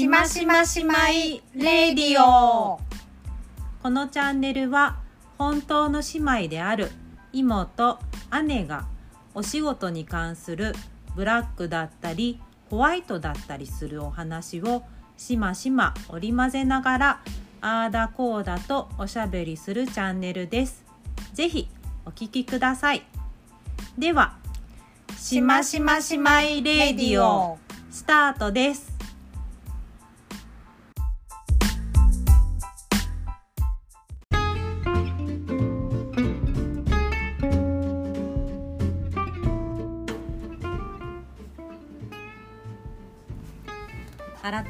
しましましまいレディオ。このチャンネルは本当の姉妹である妹姉がお仕事に関するブラックだったりホワイトだったりするお話をしましま織り交ぜながらあーだこーだとおしゃべりするチャンネルです。ぜひお聞きください。ではしましましまいレディオスタートです。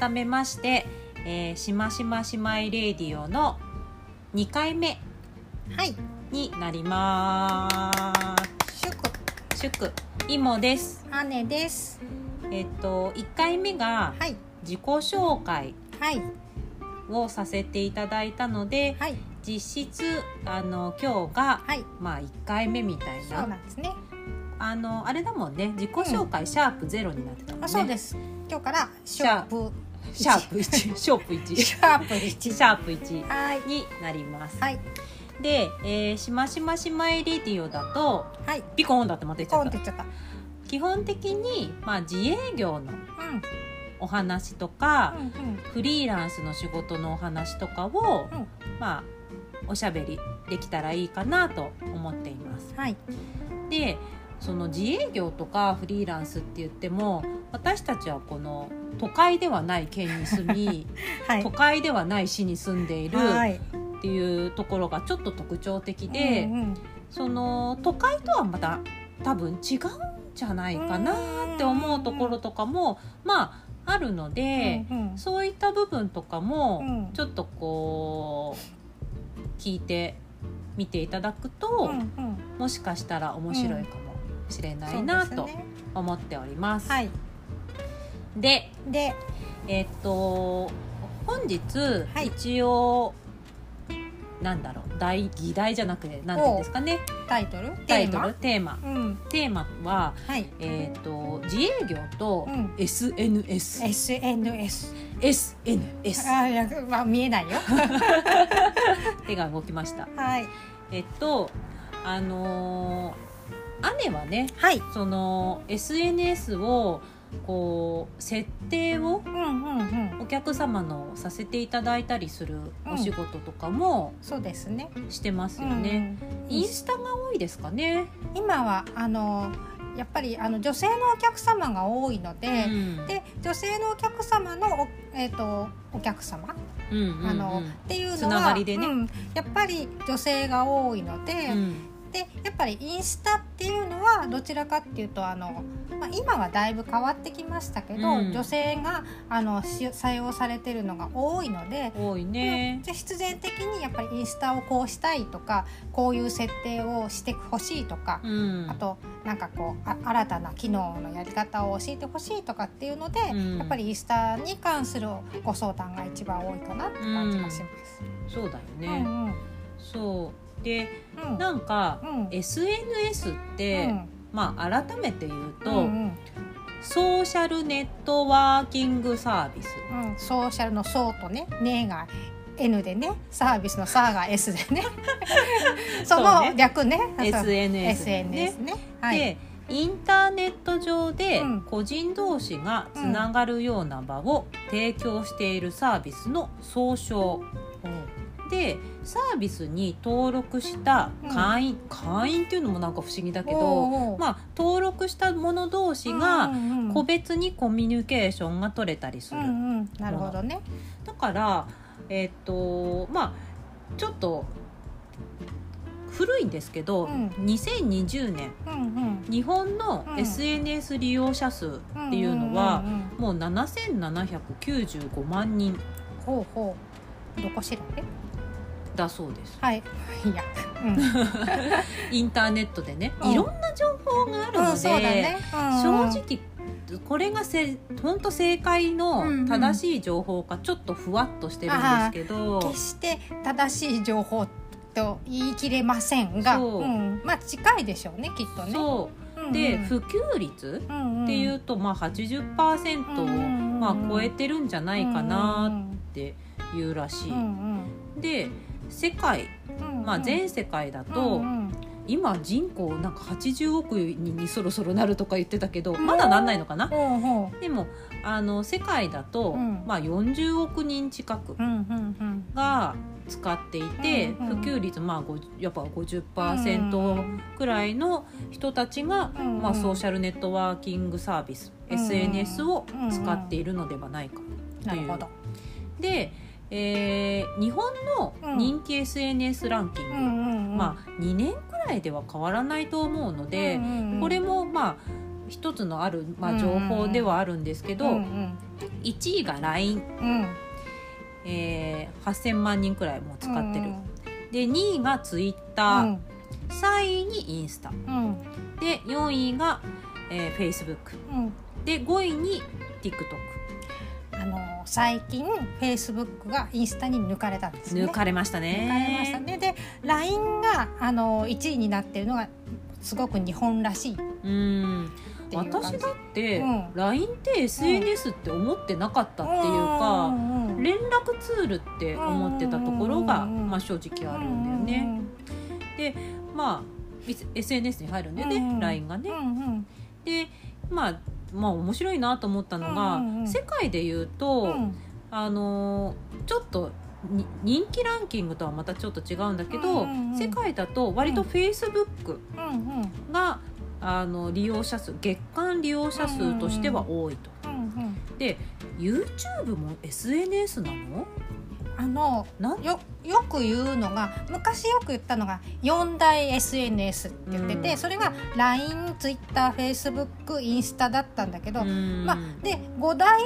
改めまして、しましましまいレディオの2回目になります、はい、祝イモです。アネです。1回目が自己紹介をさせていただいたので、はい、実質今日が、はい、1回目みたいな。そうなんですね。あれだもんね、自己紹介、シャープ0になってたもんね。あ、そうです。今日からシャープ1になります。はい、で、しましましまいレディオだと、はい、ピコーンだってまた言っちゃった。基本的に、自営業のお話とか、フリーランスの仕事のお話とかを、おしゃべりできたらいいかなと思っています。はい、で、その自営業とかフリーランスって言っても、私たちはこの都会ではない県に住み、はい、都会ではない市に住んでいるっていうところがちょっと特徴的で、その都会とはまた多分違うんじゃないかなって思うところとかもあるので、そういった部分とかもちょっとこう聞いてみていただくと、もしかしたら面白いかもしれないなと思っております。はい。で、本日、一応議題じゃなくて、なんていうんですかね、テーマは、自営業と SNS。見えないよ手が動きました。はい、姉はね、はい、その SNS をこう設定をお客様のさせていただいたりするお仕事とかもしてますよね。インスタが多いですかね。今はやっぱり女性のお客様が多いので、で女性のお客様のお客様っていうのはつながりでね、やっぱり女性が多いので、でやっぱりインスタっていうのはどちらかっていうと今はだいぶ変わってきましたけど、女性が採用されてるのが多いので、多いね。で必然的にやっぱりインスタをこうしたいとか、こういう設定をしてほしいとか、あと新たな機能のやり方を教えてほしいとかっていうので、やっぱりインスタに関するご相談が一番多いかなって感じがします。そうだよね。そう。でSNS って、改めて言うと、ソーシャルネットワーキングサービス、ソーシャルのソーとねが N でね、サービスのサーが S でねその略ね、SNS ね。でインターネット上で個人同士がつながるような場を提供しているサービスの総称で、サービスに登録した会員っていうのもなんか不思議だけど、登録した者同士が個別にコミュニケーションが取れたりする。なるほどね。だからちょっと古いんですけど、2020年、日本の SNS 利用者数っていうのはもう7795万人。どこ調べ？だそうです。はい、いや、インターネットでね、いろんな情報があるので、正直これが本当正解の正しい情報かちょっとふわっとしてるんですけど、決して正しい情報と言い切れませんが、近いでしょうね、きっとね。そう。で普及率っていうとまあ 80% をまあ超えてるんじゃないかなっていうらしい。で世界、まあ、全世界だと今人口なんか80億人にそろそろなるとか言ってたけどまだなんないのかな。でも世界だとまあ40億人近くが使っていて普及率まあやっぱ 50% くらいの人たちがまあソーシャルネットワーキングサービス SNS を使っているのではないかという。で日本の人気 SNS ランキング、まあ、2年くらいでは変わらないと思うので、これもまあ一つのある、まあ、情報ではあるんですけど、1位が LINE、8000万人くらいもう使ってる、で2位が Twitter、3位にインスタ、で4位が、Facebook、で5位に TikTok。最近 Facebook がインスタに抜かれたんですね。抜かれましたね。で LINE が1位になってるのがすごく日本らしい。私だって、LINE って SNS って思ってなかったっていうか、連絡ツールって思ってたところが、まあ、正直あるんだよね。でまあ SNS に入るんだよね、LINE がね。でまあ面白いなと思ったのが、世界でいうと、ちょっと人気ランキングとはまたちょっと違うんだけど、世界だと割と Facebook が、利用者数月間利用者数としては多いと。で YouTube も SNS なの？よく言うのが昔よく言ったのが4大 SNS って言ってて、それが LINE、Twitter、Facebook、インスタだったんだけど、まあ、で5大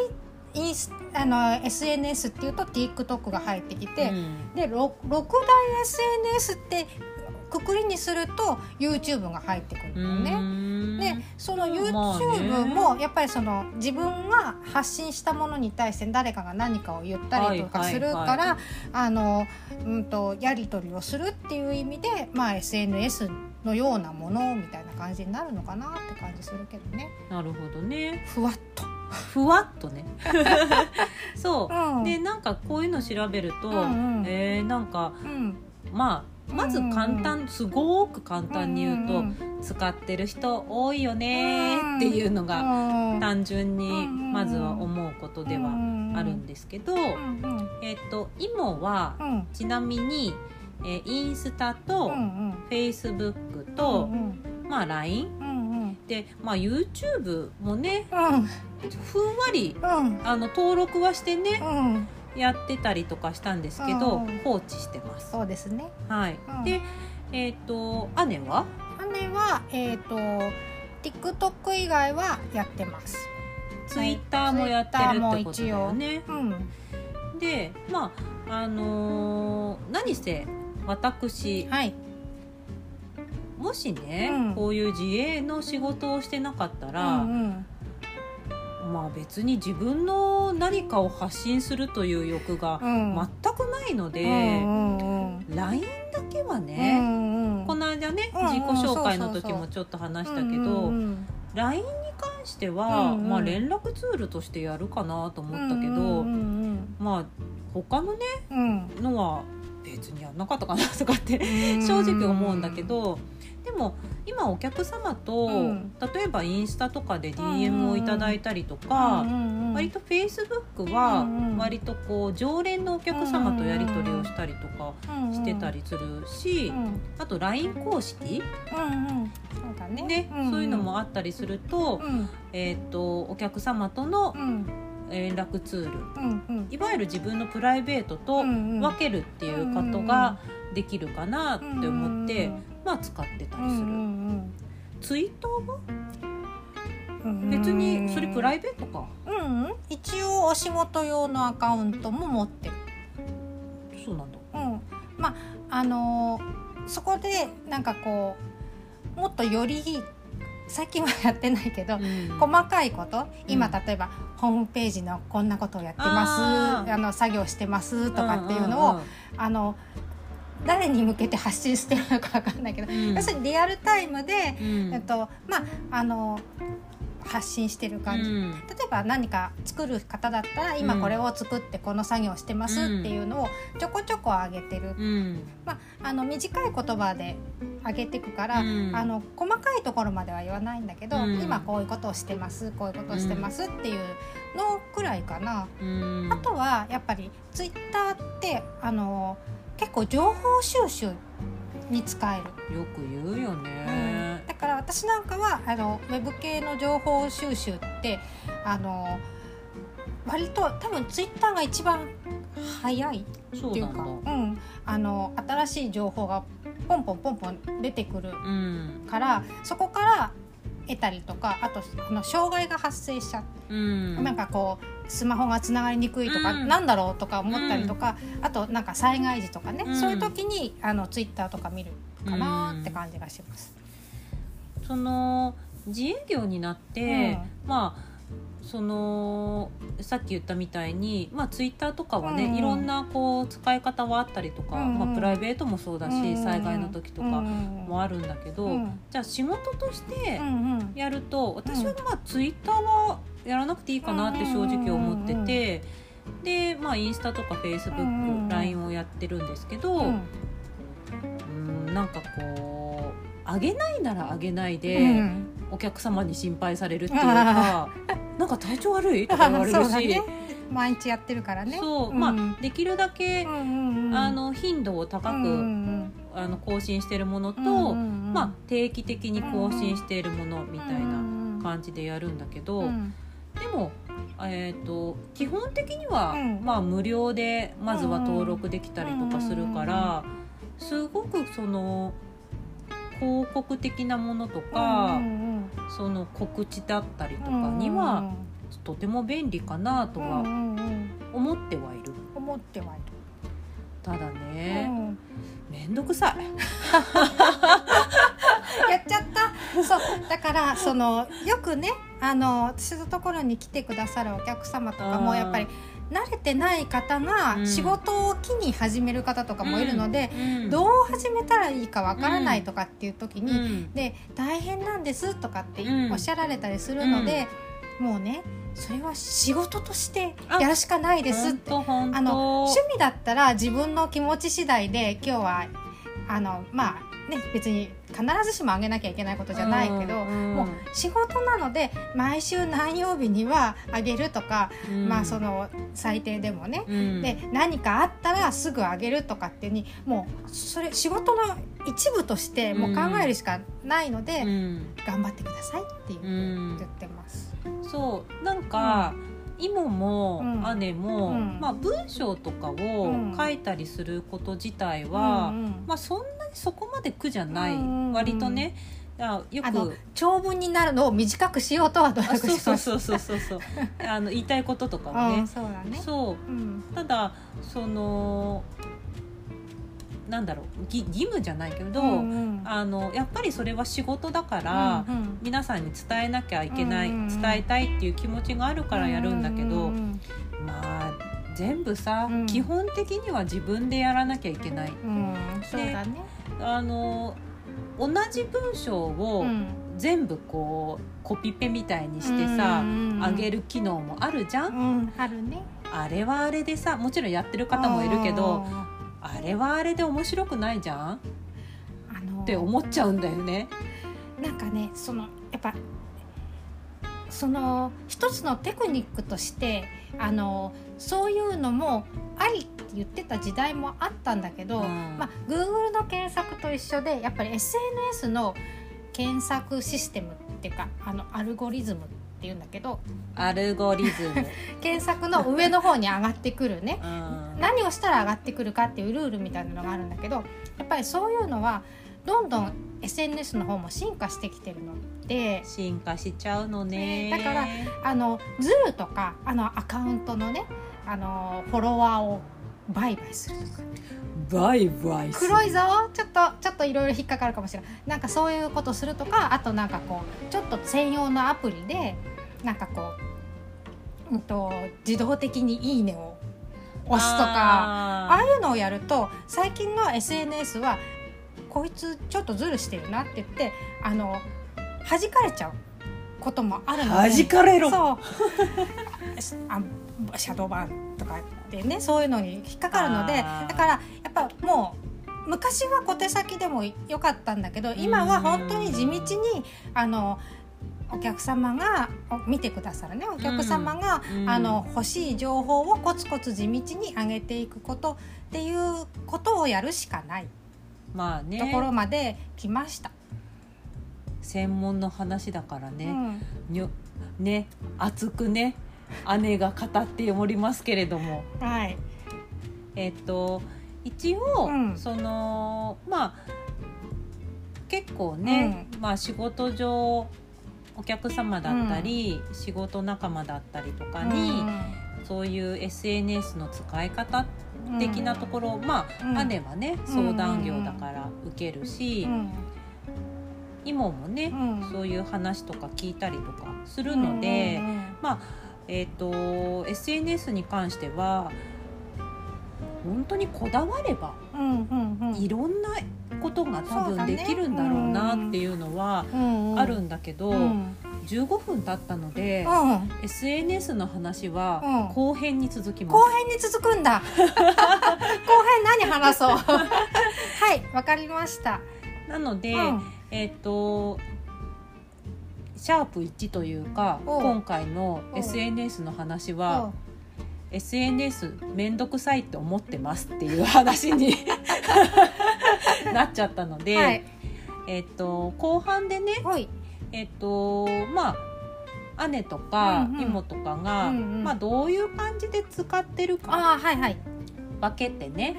SNS っていうと TikTok が入ってきて、で 6大 SNS って括りにすると YouTube が入ってくるんだよね。でその YouTube もやっぱりその自分が発信したものに対して誰かが何かを言ったりとかするから、やり取りをするっていう意味で、まあ、SNS のようなものみたいな感じになるのかなって感じするけどね。なるほどね。ふわっとねそう、でなんかこういうの調べると、なんか、まあまず簡単、すごく簡単に言うと、使ってる人多いよねっていうのが単純にまずは思うことではあるんですけど、イモはちなみに、インスタとフェイスブックと、まあ、LINE、で、まあ、YouTube もね、ふんわり、登録はしてね、やってたりとかしたんですけど、放置してます。そうですね。はい。で、アネは？アネは、TikTok 以外はやってます。Twitter もやってるってことだよね。で、まあ何せ私、もしね、こういう自営の仕事をしてなかったら。まあ、別に自分の何かを発信するという欲が全くないので、LINE だけはね、この間ね、自己紹介の時もちょっと話したけど、LINE に関しては、まあ、連絡ツールとしてやるかなと思ったけど、まあ他のね、のは別にやんなかったかなとかって正直思うんだけど、でも今お客様と、例えばインスタとかで DM をいただいたりとか、割と Facebook は割とこう常連のお客様とやり取りをしたりとかしてたりするし、あと LINE 公式、そうだね。で、そういうのもあったりすると、お客様との、連絡ツール、いわゆる自分のプライベートと分けるっていうことができるかなって思って、まあ、使ってたりする。ツイートは、別にそれプライベートか、一応お仕事用のアカウントも持ってる。そうなんだ、まあそこでなんかこうもっとより最近はやってないけど、細かいこと、今例えばホームページのこんなことをやってます、作業してますとかっていうのを誰に向けて発信してるのか分かんないけど、うん、要するにリアルタイムで、うんまあ、発信してる感じ、うん、例えば何か作る方だったら今これを作ってこの作業してますっていうのをちょこちょこ上げてる、うんまあ、短い言葉で上げてくから、うん、細かいところまでは言わないんだけど、うん、今こういうことをしてますこういうことをしてますっていうのくらいかな、うん、あとはやっぱりツイッターって結構情報収集に使える。よく言うよね、うん、だから私なんかはウェブ系の情報収集って割と多分ツイッターが一番早いっていうか、うん、新しい情報がポンポンポンポン出てくるから、うん、そこから得たりとか、あと障害が発生しちゃって、うん、なんかこうスマホがつながりにくいとか、うん、なんだろうとか思ったりとか、うん、あとなんか災害時とかね、うん、そういう時にツイッターとか見るかなって感じがします、うん、自営業になって、うん、まあさっき言ったみたいに、まあ、ツイッターとかはね、うん、いろんなこう使い方はあったりとか、うんまあ、プライベートもそうだし、うん、災害の時とかもあるんだけど、うん、じゃあ仕事としてやると、うん、私はまあツイッターはやらなくていいかなって正直思ってて、で、まあ、インスタとかフェイスブック、LINE をやってるんですけど、なんかこう上げないなら上げないで、うん、お客様に心配されるっていうかなんか体調悪いとか言われるし、ね、毎日やってるからね。そう、うんまあ、できるだけ、うんうん、頻度を高く、うんうん、更新してるものと、うんうんまあ、定期的に更新しているものみたいな感じでやるんだけど、うんうん、でも、基本的には、うんまあ、無料でまずは登録できたりとかするから、うんうんうん、すごく広告的なものとか、うんうんうん、告知だったりとかには、うんうんうん、とても便利かなとは思ってはいる、うんうん、思ってはいる。ただね、うん、めんどくさいやっちゃった。そうだからよくね私のところに来てくださるお客様とかもやっぱり慣れてない方が仕事を機に始める方とかもいるので、うん、どう始めたらいいかわからないとかっていう時に、うん、で大変なんですとかっておっしゃられたりするので、うん、もうねそれは仕事としてやるしかないですって。趣味だったら自分の気持ち次第で今日はまあね別に必ずしもあげなきゃいけないことじゃないけど、うん、もう仕事なので毎週何曜日にはあげるとか、うん、まあ最低でもね、うん、で何かあったらすぐあげるとかってにもうそれ仕事の一部としてもう考えるしかないので、うん、頑張ってくださいって言ってます、うん、そうなんか、うんイモも、うん、アネも、うんまあ、文章とかを書いたりすること自体は、うんうんまあ、そんなにそこまで苦じゃない、うんうん、割とねよく長文になるのを短くしようとは努力します言いたいこととかもねそうだねそう、うん、ただなんだろう義務じゃないけど、うんうん、やっぱりそれは仕事だから、うんうん、皆さんに伝えなきゃいけない、うんうん、伝えたいっていう気持ちがあるからやるんだけど、うんうん、まあ全部さ、うん、基本的には自分でやらなきゃいけない、うんうん、でそうだね同じ文章を全部こうコピペみたいにしてさ、うんうんうん、上げる機能もあるじゃん、うん、あるねあれはあれでさもちろんやってる方もいるけどあれはあれで面白くないじゃん、って思っちゃうんだよね。なんかねやっぱ一つのテクニックとしてそういうのもありって言ってた時代もあったんだけど、うんまあ、Google の検索と一緒でやっぱり SNS の検索システムっていうかアルゴリズムっていうんだけどアルゴリズム検索の上の方に上がってくるね、うん何をしたら上がってくるかっていうルールみたいなのがあるんだけどやっぱりそういうのはどんどん SNS の方も進化してきてるので進化しちゃうのねだからズルとかアカウントのねフォロワーを売買するとか黒いぞちょっといろいろ引っかかるかもしれないなんかそういうことするとかあとなんかこうちょっと専用のアプリでなんかこう、自動的にいいねを押すとか、ああいうのをやると、最近の SNS はこいつちょっとズルしてるなって言って弾かれちゃうこともあるので、弾かれろそうシャドーバンとかでね、そういうのに引っかかるので、だからやっぱもう昔は小手先でも良かったんだけど、今は本当に地道にお客様が見てくださるね、お客様が、欲しい情報をコツコツ地道に上げていくことっていうことをやるしかない、まあね、ところまで来ました。専門の話だからね、ね、熱くね姉が語っておりますけれども、はい、一応、そのまあ結構ね、まあ仕事上お客様だったり、仕事仲間だったりとかに、そういう SNS の使い方的なところ、まあ姉はね相談業だから受けるし、今もね、そういう話とか聞いたりとかするので、まあSNS に関しては本当にこだわれば、いろんなことが多分できるんだろうなっていうのはあるんだけど、15分経ったので、SNS の話は後編に続きます。後編に続くんだ後編何話そうはい、わかりました。なので、シャープ1というか、今回の SNS の話は SNS めんどくさいって思ってますっていう話になっちゃったので、はい、後半でね、まあ姉とか妹とかが、まあ、どういう感じで使ってるか分けてね、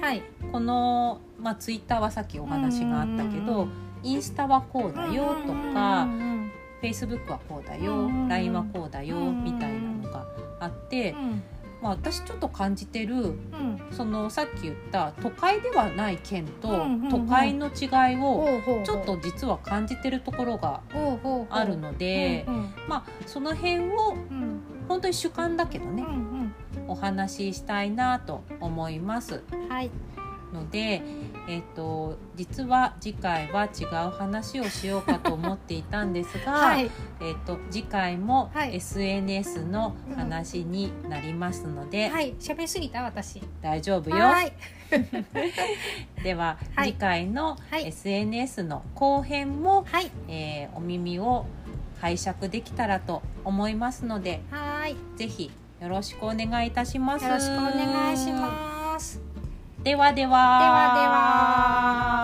この、まあ、ツイッターはさっきお話があったけど、インスタはこうだよとか、Facebook はこうだよ、LINE はこうだよ、みたいなのがあって、まあ、私ちょっと感じてる、そのさっき言った都会ではない県と、都会の違いをちょっと実は感じてるところがあるので、まあその辺を本当に主観だけどね、お話ししたいなと思います。はい。ので、実は次回は違う話をしようかと思っていたんですが、はい、次回も SNS の話になりますので、喋りすぎた私大丈夫よ、では、次回の SNS の後編も、お耳を拝借できたらと思いますので、ぜひよろしくお願いいたします。よろしくお願いします。ではでは。